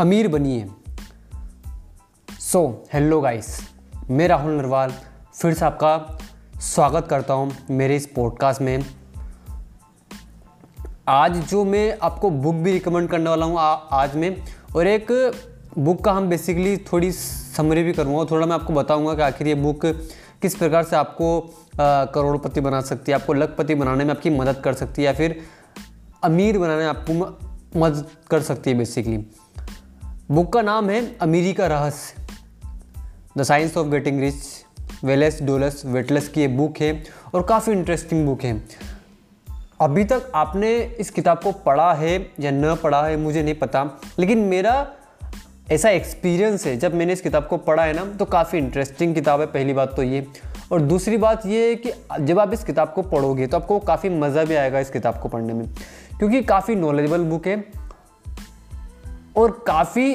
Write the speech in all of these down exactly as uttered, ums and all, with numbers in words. अमीर बनिए। So hello guys, मैं राहुल नरवाल फिर से आपका स्वागत करता हूँ मेरे इस पॉडकास्ट में। आज जो मैं आपको बुक भी रिकमेंड करने वाला हूँ आज मैं, और एक बुक का हम बेसिकली थोड़ी समरी भी करूँगा, थोड़ा मैं आपको बताऊँगा कि आखिर ये बुक किस प्रकार से आपको करोड़पति बना सकती है, आपको लखपति बनाने में आपकी मदद कर सकती है या फिर अमीर बनाने में आपको मदद कर सकती है। बेसिकली बुक का नाम है अमीरी का रहस्य, the science of getting rich, Wallace डोलस वेटलेस की ये बुक है और काफ़ी इंटरेस्टिंग बुक है। अभी तक आपने इस किताब को पढ़ा है या न पढ़ा है मुझे नहीं पता, लेकिन मेरा ऐसा एक्सपीरियंस है जब मैंने इस किताब को पढ़ा है ना, तो काफ़ी इंटरेस्टिंग किताब है, पहली बात तो ये। और दूसरी बात ये है कि जब आप इस किताब को पढ़ोगे तो आपको काफ़ी मज़ा भी आएगा इस किताब को पढ़ने में, क्योंकि काफ़ी नॉलेजेबल बुक है और काफ़ी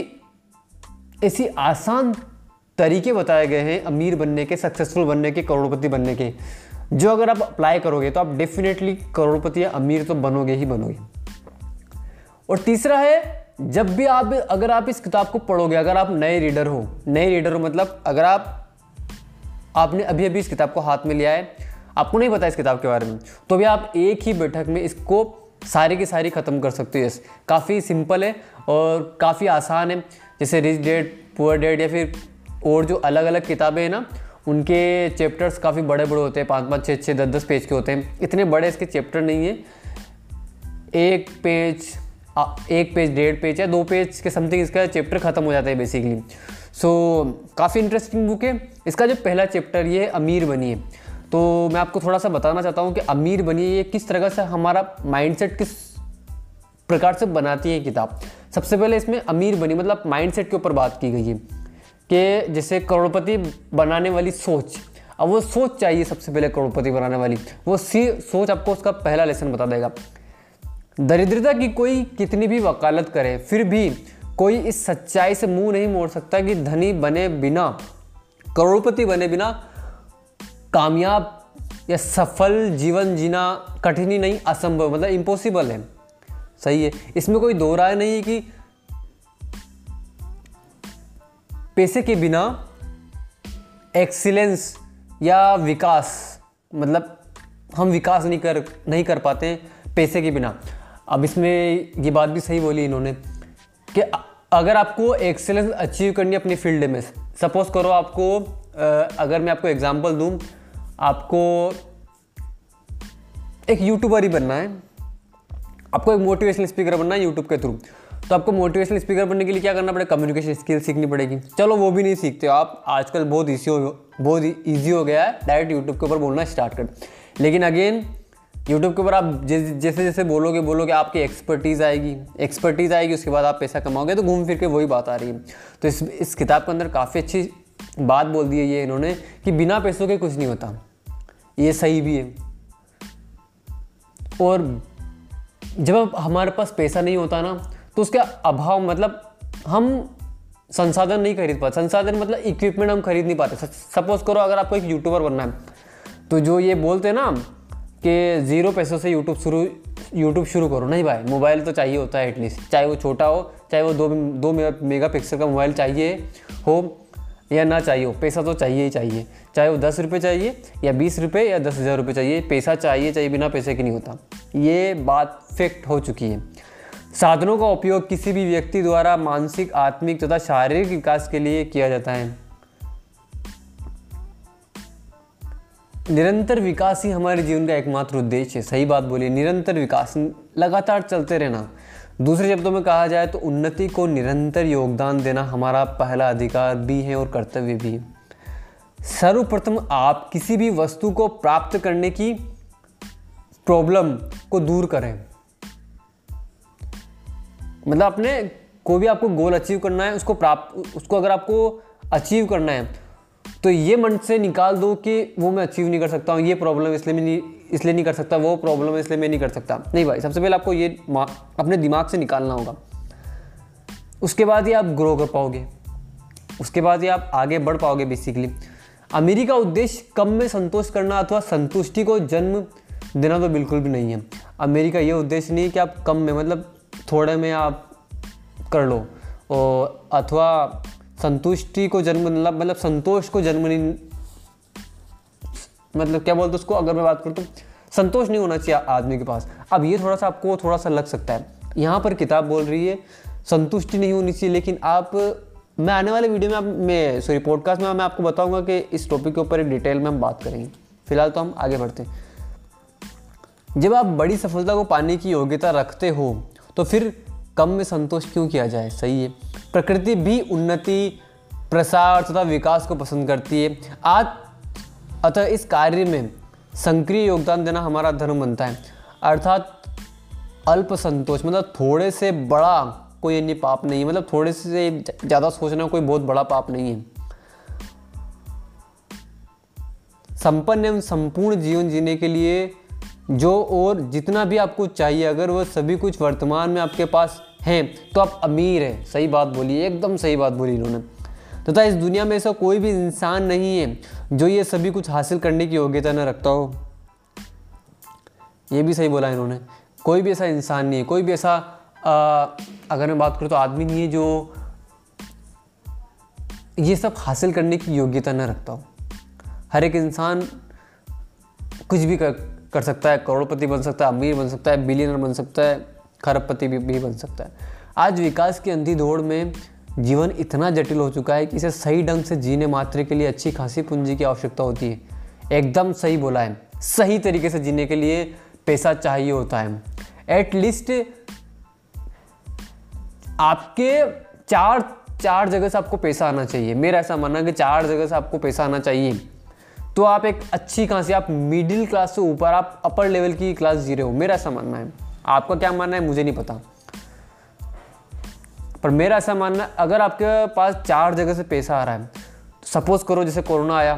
ऐसी आसान तरीके बताए गए हैं अमीर बनने के, सक्सेसफुल बनने के, करोड़पति बनने के, जो अगर आप अप्लाई करोगे तो आप डेफिनेटली करोड़पति या अमीर तो बनोगे ही बनोगे। और तीसरा है, जब भी आप अगर आप इस किताब को पढ़ोगे, अगर आप नए रीडर हो, नए रीडर हो मतलब अगर आप आपने अभी अभी इस किताब को हाथ में लिया है, आपको नहीं पता इस किताब के बारे में, तो भी आप एक ही बैठक में इसको सारी की सारी ख़त्म कर सकते हो। यस, काफ़ी सिंपल है और काफ़ी आसान है। जैसे रिच डैड पुअर डैड या फिर और जो अलग अलग किताबें हैं ना, उनके चैप्टर्स काफ़ी बड़े बड़े होते हैं, पाँच पाँच छः छः दस दस पेज के होते हैं। इतने बड़े इसके चैप्टर नहीं है, एक पेज एक पेज डेढ़ पेज या दो पेज के समथिंग इसका चैप्टर ख़त्म हो जाता है बेसिकली। सो काफ़ी इंटरेस्टिंग बुक है। इसका जो पहला चैप्टर ये है अमीर बनिए, तो मैं आपको थोड़ा सा बताना चाहता हूँ कि अमीर बनिए ये किस तरह से हमारा माइंडसेट किस प्रकार से बनाती है किताब। सबसे पहले इसमें अमीर बनिए मतलब माइंडसेट के ऊपर बात की गई है कि जैसे करोड़पति बनाने वाली सोच, अब वो सोच चाहिए सबसे पहले करोड़पति बनाने वाली, वो सी सोच आपको उसका पहला लेसन बता देगा। दरिद्रता की कोई कितनी भी वकालत करे फिर भी कोई इस सच्चाई से मुंह नहीं मोड़ सकता कि धनी बने बिना, करोड़पति बने बिना कामयाब या सफल जीवन जीना कठिन ही नहीं, असंभव मतलब इम्पॉसिबल है। सही है, इसमें कोई दो राय नहीं है कि पैसे के बिना एक्सीलेंस या विकास, मतलब हम विकास नहीं कर नहीं कर पाते पैसे के बिना। अब इसमें ये बात भी सही बोली इन्होंने कि अगर आपको एक्सेलेंस अचीव करनी है अपनी फील्ड में, सपोज करो आपको, अगर मैं आपको एग्जांपल दूं, आपको एक यूट्यूबर ही बनना है, आपको एक मोटिवेशनल स्पीकर बनना है यूट्यूब के थ्रू, तो आपको मोटिवेशनल स्पीकर बनने के लिए क्या करना पड़ेगा, कम्युनिकेशन स्किल सीखनी पड़ेगी। चलो वो भी नहीं सीखते आप, आजकल बहुत ईजी हो बहुत ईजी हो गया है डायरेक्ट यूट्यूब के ऊपर बोलना स्टार्ट कर। लेकिन अगेन यूट्यूब के ऊपर आप जैसे जैसे बोलोगे बोलोगे आपकी एक्सपर्टीज़ आएगी, एक्सपर्टीज़ आएगी उसके बाद आप पैसा कमाओगे, तो घूम फिर के वही बात आ रही है। तो इस इस किताब के अंदर काफ़ी अच्छी बात बोल दी है ये इन्होंने कि बिना पैसों के कुछ नहीं होता, ये सही भी है। और जब हमारे पास पैसा नहीं होता ना, तो उसका अभाव मतलब हम संसाधन नहीं खरीद पाते, संसाधन मतलब इक्विपमेंट हम खरीद नहीं पाते। सपोज करो अगर आपको एक यूट्यूबर बनना है, तो जो ये बोलते हैं ना कि ज़ीरो पैसों से यूट्यूब शुरू यूट्यूब शुरू करो, नहीं भाई, मोबाइल तो चाहिए होता है एटलीस्ट, चाहे वो छोटा हो, चाहे वो दो दो मेगा पिक्सल का मोबाइल चाहिए हो या ना चाहिए हो, पैसा तो चाहिए ही चाहिए, चाहे वो दस रुपये चाहिए या बीस रुपये या दस हज़ार रुपये चाहिए, पैसा चाहिए चाहिए बिना पैसे के नहीं होता, ये बात फैक्ट हो चुकी है। साधनों का उपयोग किसी भी व्यक्ति द्वारा मानसिक, आत्मिक तथा शारीरिक विकास के लिए किया जाता है। निरंतर विकास ही हमारे जीवन का एकमात्र उद्देश्य है। सही बात बोलिए, निरंतर विकास, लगातार चलते रहना। दूसरे शब्दों में कहा जाए तो उन्नति को निरंतर योगदान देना हमारा पहला अधिकार भी है और कर्तव्य भी है। सर्वप्रथम आप किसी भी वस्तु को प्राप्त करने की प्रॉब्लम को दूर करें, मतलब आपने कोई भी आपको गोल अचीव करना है, उसको प्राप्त उसको अगर आपको अचीव करना है तो ये मन से निकाल दो कि वो मैं अचीव नहीं कर सकता हूँ, ये प्रॉब्लम इसलिए मैं नहीं इसलिए नहीं कर सकता, वो प्रॉब्लम है इसलिए मैं नहीं कर सकता। नहीं भाई, सबसे पहले आपको ये अपने दिमाग से निकालना होगा, उसके बाद ही आप ग्रो कर पाओगे, उसके बाद ही आप आगे बढ़ पाओगे। बेसिकली अमीरी का उद्देश्य कम में संतोष करना अथवा संतुष्टि को जन्म देना तो बिल्कुल भी नहीं है। अमीरी का ये उद्देश्य नहीं कि आप कम में मतलब थोड़े में आप कर लो, और अथवा संतुष्टि को जन्म मतलब मतलब संतोष को जन्म नहीं, मतलब क्या बोलते उसको, अगर मैं बात करूँ तो संतोष नहीं होना चाहिए आदमी के पास। अब ये थोड़ा सा आपको थोड़ा सा लग सकता है, यहाँ पर किताब बोल रही है संतुष्टि नहीं होनी चाहिए, लेकिन आप मैं आने वाले वीडियो में आप मैं सॉरी पॉडकास्ट में मैं आपको बताऊंगा कि इस टॉपिक के ऊपर एक डिटेल में हम बात करेंगे। फिलहाल तो हम आगे बढ़ते हैं। जब आप बड़ी सफलता को पाने की योग्यता रखते हो तो फिर कम में संतोष क्यों किया जाए, सही है। प्रकृति भी उन्नति, प्रसार तथा विकास को पसंद करती है। आज अतः इस कार्य में सक्रिय योगदान देना हमारा धर्म बनता है। अर्थात अल्प संतोष मतलब थोड़े से बड़ा कोई अन्य पाप नहीं है, मतलब थोड़े से ज़्यादा सोचना कोई बहुत बड़ा पाप नहीं है। संपन्न एवं संपूर्ण जीवन जीने के लिए जो और जितना भी आपको चाहिए, अगर वह सभी कुछ वर्तमान में आपके पास है तो आप अमीर हैं। सही बात बोली, एकदम सही बात बोली इन्होंने। तथा इस दुनिया में ऐसा कोई भी इंसान नहीं है जो ये सभी कुछ हासिल करने की योग्यता न रखता हो। ये भी सही बोला इन्होंने, कोई भी ऐसा इंसान नहीं है, कोई भी ऐसा आ, अगर मैं बात करूँ तो आदमी नहीं है जो ये सब हासिल करने की योग्यता न रखता हो। हर एक इंसान कुछ भी कर, कर सकता है, करोड़पति बन सकता है, अमीर बन सकता है, बिलियनर बन सकता है, खरबपति भी, भी बन सकता है। आज विकास की अंधी दौड़ में जीवन इतना जटिल हो चुका है कि इसे सही ढंग से जीने मात्र के लिए अच्छी खासी पूंजी की आवश्यकता होती है। एकदम सही बोला है, सही तरीके से जीने के लिए पैसा चाहिए होता है। एटलीस्ट आपके चार चार जगह से आपको पैसा आना चाहिए। मेरा ऐसा मानना है कि चार जगह से आपको पैसा आना चाहिए तो आप एक अच्छी खासी, आप मिडिल क्लास से ऊपर, आप अपर लेवल की क्लास जी रहे हो, मेरा ऐसा मानना है। आपका क्या मानना है मुझे नहीं पता, पर मेरा ऐसा मानना है अगर आपके पास चार जगह से पैसा आ रहा है तो सपोज करो जैसे कोरोना आया,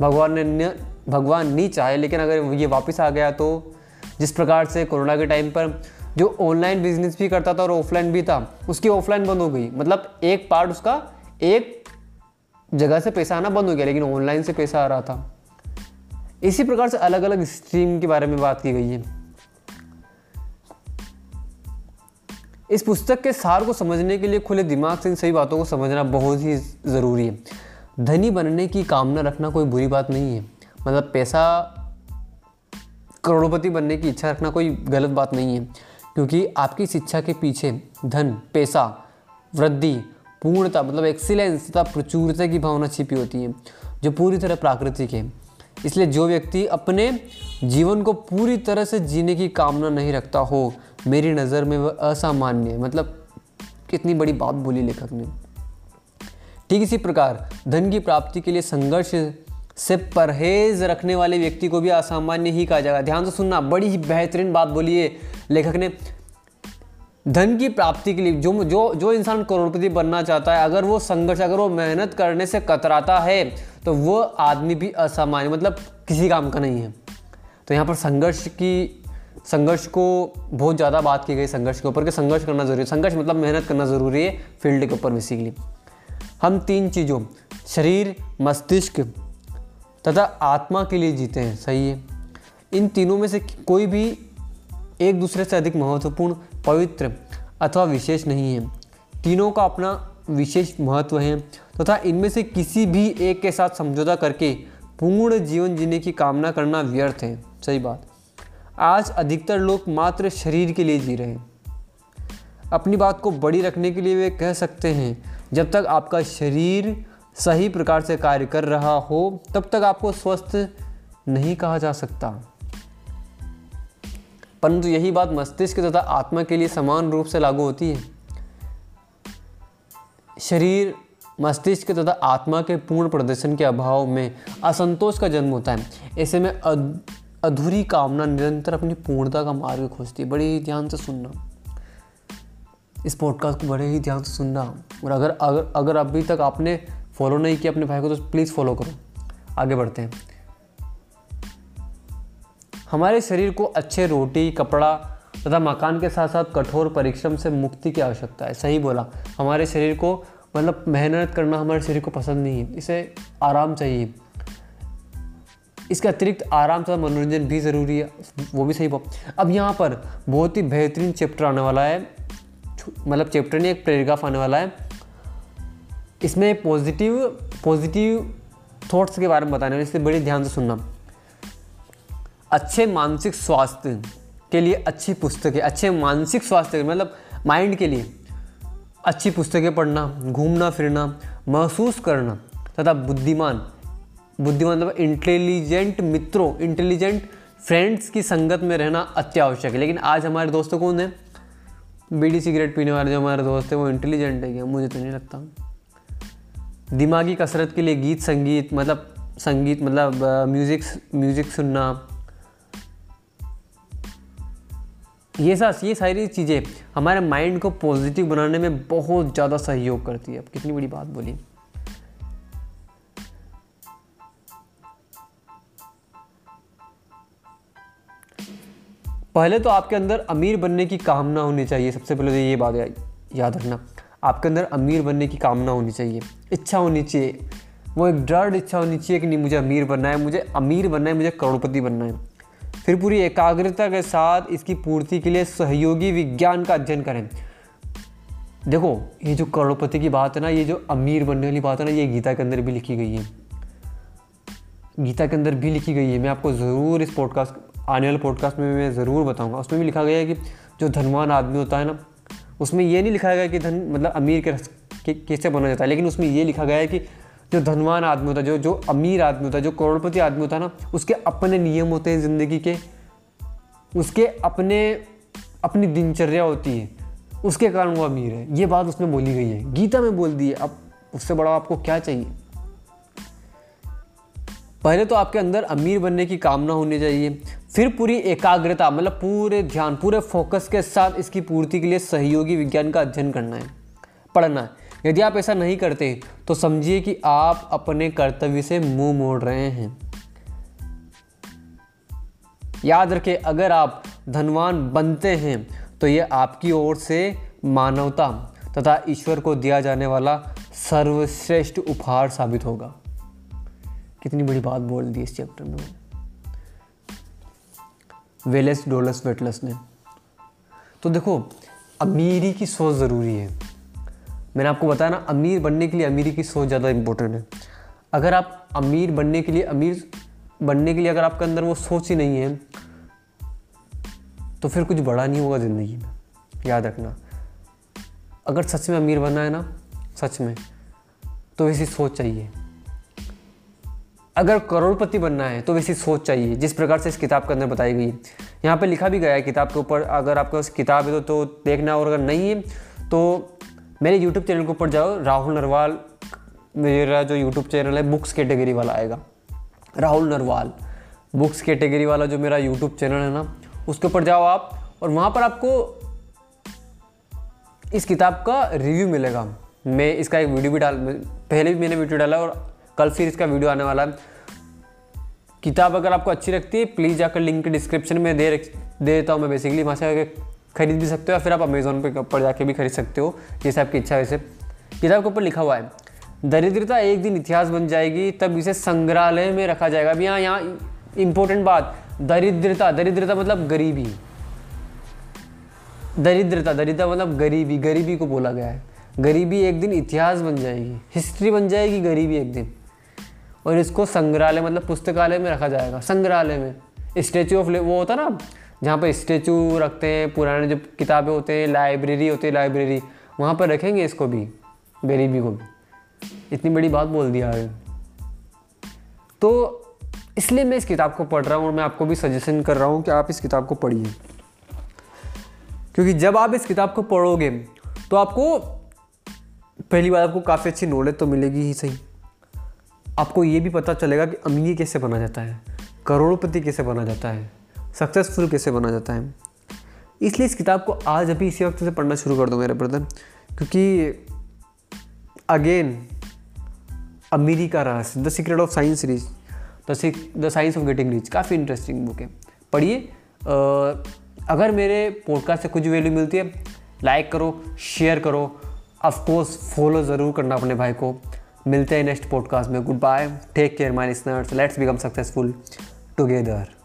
भगवान ने भगवान नहीं चाहे लेकिन अगर ये वापस आ गया तो जिस प्रकार से कोरोना के टाइम पर जो ऑनलाइन बिजनेस भी करता था और ऑफलाइन भी था, उसकी ऑफलाइन बंद हो गई, मतलब एक पार्ट उसका एक जगह से पैसा आना बंद हो गया लेकिन ऑनलाइन से पैसा आ रहा था। इसी प्रकार से अलग अलग स्ट्रीम के बारे में बात की गई है। इस पुस्तक के सार को समझने के लिए खुले दिमाग से इन सही बातों को समझना बहुत ही ज़रूरी है। धनी बनने की कामना रखना कोई बुरी बात नहीं है, मतलब पैसा करोड़पति बनने की इच्छा रखना कोई गलत बात नहीं है, क्योंकि आपकी शिक्षा के पीछे धन, पैसा, वृद्धि, पूर्णता मतलब एक्सीलेंस तथा प्रचुरता की भावना छिपी होती है जो पूरी तरह प्राकृतिक है। इसलिए जो व्यक्ति अपने जीवन को पूरी तरह से जीने की कामना नहीं रखता हो, मेरी नज़र में वह असामान्य है। मतलब कितनी बड़ी बात बोली लेखक ने। ठीक इसी प्रकार धन की प्राप्ति के लिए संघर्ष से परहेज रखने वाले व्यक्ति को भी असामान्य ही कहा जाएगा। ध्यान से सुनना, बड़ी ही बेहतरीन बात बोली है लेखक ने। धन की प्राप्ति के लिए जो जो जो इंसान करोड़पति बनना चाहता है, अगर वो संघर्ष, अगर वो मेहनत करने से कतराता है तो वो आदमी भी असामान्य मतलब किसी काम का नहीं है। तो यहाँ पर संघर्ष की संघर्ष को बहुत ज़्यादा बात की गई, संघर्ष के ऊपर कि संघर्ष करना ज़रूरी है। संघर्ष मतलब मेहनत करना ज़रूरी है फील्ड के ऊपर। बेसिकली हम तीन चीज़ों, शरीर, मस्तिष्क तथा आत्मा के लिए जीते हैं, सही है। इन तीनों में से कोई भी एक दूसरे से अधिक महत्वपूर्ण, पवित्र अथवा विशेष नहीं है। तीनों का अपना विशेष महत्व है तथा इनमें से किसी भी एक के साथ समझौता करके पूर्ण जीवन जीने की कामना करना व्यर्थ है, सही बात। आज अधिकतर लोग मात्र शरीर के लिए जी रहे हैं। अपनी बात को बड़ी रखने के लिए वे कह सकते हैं, जब तक आपका शरीर सही प्रकार से कार्य कर रहा हो तब तक आपको स्वस्थ नहीं कहा जा सकता। परंतु यही बात मस्तिष्क तथा आत्मा के लिए समान रूप से लागू होती है। शरीर, मस्तिष्क तथा आत्मा के पूर्ण प्रदर्शन के अभाव में असंतोष का जन्म होता है। ऐसे में अधूरी कामना निरंतर अपनी पूर्णता का मार्ग खोजती है। बड़े ही ध्यान से सुनना, इस पॉडकास्ट को बड़े ही ध्यान से सुनना। और अगर अगर अगर अभी तक आपने फॉलो नहीं किया अपने भाई को तो प्लीज़ फॉलो करो। आगे बढ़ते हैं। हमारे शरीर को अच्छे रोटी, कपड़ा तथा मकान के साथ साथ कठोर परिश्रम से मुक्ति की आवश्यकता है, सही बोला। हमारे शरीर को मतलब मेहनत करना हमारे शरीर को पसंद नहीं है, इसे आराम चाहिए। इसके अतिरिक्त आराम तथा मनोरंजन भी ज़रूरी है, वो भी सही बात। अब यहाँ पर बहुत ही बेहतरीन चैप्टर आने वाला है मतलब चैप्टर नहीं, एक पैराग्राफ आने वाला है। इसमें पॉजिटिव पॉजिटिव थॉट्स के बारे में बताने वाले, इससे बड़े ध्यान से सुनना। अच्छे मानसिक स्वास्थ्य के लिए अच्छी पुस्तकें, अच्छे मानसिक स्वास्थ्य मतलब माइंड के लिए अच्छी पुस्तकें पढ़ना, घूमना फिरना, महसूस करना तथा बुद्धिमान बुद्धिमान मतलब इंटेलिजेंट मित्रों, इंटेलिजेंट फ्रेंड्स की संगत में रहना अत्यावश्यक है। लेकिन आज हमारे दोस्तों कौन है? बीड़ी सिगरेट पीने वाले जो हमारे दोस्त हैं वो इंटेलिजेंट है क्या? मुझे तो नहीं लगता। दिमागी कसरत के लिए गीत संगीत मतलब संगीत मतलब म्यूज़िक म्यूज़िक सुनना, ये सास ये सारी चीज़ें हमारे माइंड को पॉजिटिव बनाने में बहुत ज़्यादा सहयोग करती है। अब कितनी बड़ी बात बोली। पहले तो आपके अंदर अमीर बनने की कामना होनी चाहिए। सबसे पहले तो ये बात या, याद रखना, आपके अंदर अमीर बनने की कामना होनी चाहिए, इच्छा होनी चाहिए, वो एक दृढ़ इच्छा होनी चाहिए कि नहीं मुझे अमीर बनना है, मुझे अमीर बनना है, मुझे करोड़पति बनना है। फिर पूरी एकाग्रता के साथ इसकी पूर्ति के लिए सहयोगी विज्ञान का अध्ययन करें। देखो ये जो करोड़पति की बात है ना, ये जो अमीर बनने वाली बात है ना, ये गीता के अंदर भी लिखी गई है, गीता के अंदर भी लिखी गई है। मैं आपको ज़रूर इस पॉडकास्ट आने वाले पॉडकास्ट में मैं ज़रूर बताऊंगा। उसमें भी लिखा गया है कि जो धनवान आदमी होता है ना, उसमें यह नहीं लिखा गया कि धन मतलब अमीर कैसे बना जाता है, लेकिन उसमें यह लिखा गया है कि जो धनवान आदमी होता है, जो जो अमीर आदमी होता है, जो करोड़पति आदमी होता है ना, उसके अपने नियम होते हैं ज़िंदगी के, उसके अपने अपनी दिनचर्या होती है, उसके कारण वो अमीर है। ये बात उसमें बोली गई है, गीता में बोल दी है। अब उससे बड़ा आपको क्या चाहिए? पहले तो आपके अंदर अमीर बनने की कामना होनी चाहिए, फिर पूरी एकाग्रता मतलब पूरे ध्यान पूरे फोकस के साथ इसकी पूर्ति के लिए सहयोगी विज्ञान का अध्ययन करना है, पढ़ना है। यदि आप ऐसा नहीं करते तो समझिए कि आप अपने कर्तव्य से मुंह मोड़ रहे हैं। याद रखें, अगर आप धनवान बनते हैं तो ये आपकी ओर से मानवता तथा ईश्वर को दिया जाने वाला सर्वश्रेष्ठ उपहार साबित होगा। कितनी बड़ी बात बोल दी इस चैप्टर में वेलेस डोलस वेटलस ने। तो देखो अमीरी की सोच ज़रूरी है। मैंने आपको बताया ना, अमीर बनने के लिए अमीरी की सोच ज़्यादा इम्पोर्टेंट है। अगर आप अमीर बनने के लिए अमीर बनने के लिए अगर आपके अंदर वो सोच ही नहीं है तो फिर कुछ बड़ा नहीं होगा ज़िंदगी में। याद रखना, अगर सच में अमीर बनना है ना, सच में, तो वैसी सोच चाहिए। अगर करोड़पति बनना है तो वैसी सोच चाहिए जिस प्रकार से इस किताब के अंदर बताई गई है। यहाँ पे लिखा भी गया है किताब के ऊपर, अगर आपके पास किताब है तो, तो देखना, और अगर नहीं है तो मेरे यूट्यूब चैनल के ऊपर जाओ, राहुल नरवाल मेरा जो यूट्यूब चैनल है बुक्स कैटेगरी वाला आएगा। राहुल नरवाल बुक्स कैटेगरी वाला जो मेरा यूट्यूब चैनल है ना, उसके ऊपर जाओ आप, और वहाँ पर आपको इस किताब का रिव्यू मिलेगा। मैं इसका एक वीडियो भी डाल पहले भी मैंने वीडियो डाला और कल फिर इसका वीडियो आने वाला है। किताब अगर आपको अच्छी लगती है प्लीज़ जाकर लिंक डिस्क्रिप्शन में दे रख दे देता हूँ मैं, बेसिकली वहाँ से खरीद भी सकते हो या फिर आप अमेज़ॉन पे पर जाके भी खरीद सकते हो, जैसे आपकी इच्छा। वैसे किताब के ऊपर लिखा हुआ है, दरिद्रता एक दिन इतिहास बन जाएगी, तब इसे संग्रहालय में रखा जाएगा। अब यहाँ यहाँ इम्पोर्टेंट बात, दरिद्रता दरिद्रता मतलब गरीबी, दरिद्रता दरिद्रता मतलब गरीबी, गरीबी को बोला गया है। गरीबी एक दिन इतिहास बन जाएगी, हिस्ट्री बन जाएगी गरीबी एक दिन, और इसको संग्रहालय मतलब पुस्तकालय में रखा जाएगा। संग्रहालय में स्टैचू ऑफ वो होता है ना, जहाँ पर स्टैचू रखते हैं, पुराने जो किताबें होते हैं, लाइब्रेरी होती है, लाइब्रेरी, वहाँ पर रखेंगे इसको भी, गरीबी को भी। इतनी बड़ी बात बोल दिया है। तो इसलिए मैं इस किताब को पढ़ रहा हूँ और मैं आपको भी सजेशन कर रहा हूँ कि आप इस किताब को पढ़िए, क्योंकि जब आप इस किताब को पढ़ोगे तो आपको पहली बार आपको काफ़ी अच्छी नॉलेज तो मिलेगी ही सही, आपको ये भी पता चलेगा कि अमीर कैसे बना जाता है, करोड़पति कैसे बना जाता है, सक्सेसफुल कैसे बना जाता है। इसलिए इस किताब को आज अभी इसी वक्त से पढ़ना शुरू कर दो मेरे ब्रदर, क्योंकि अगेन अमीरी का रहस्य, the secret of science rich, the science of getting rich, काफ़ी इंटरेस्टिंग बुक है, पढ़िए। अगर मेरे पॉडकास्ट से कुछ वैल्यू मिलती है लाइक करो, शेयर करो, ऑफकोर्स फॉलो ज़रूर करना अपने भाई को। मिलते हैं नेक्स्ट पॉडकास्ट में। Good bye, take care my listeners, let's become successful together.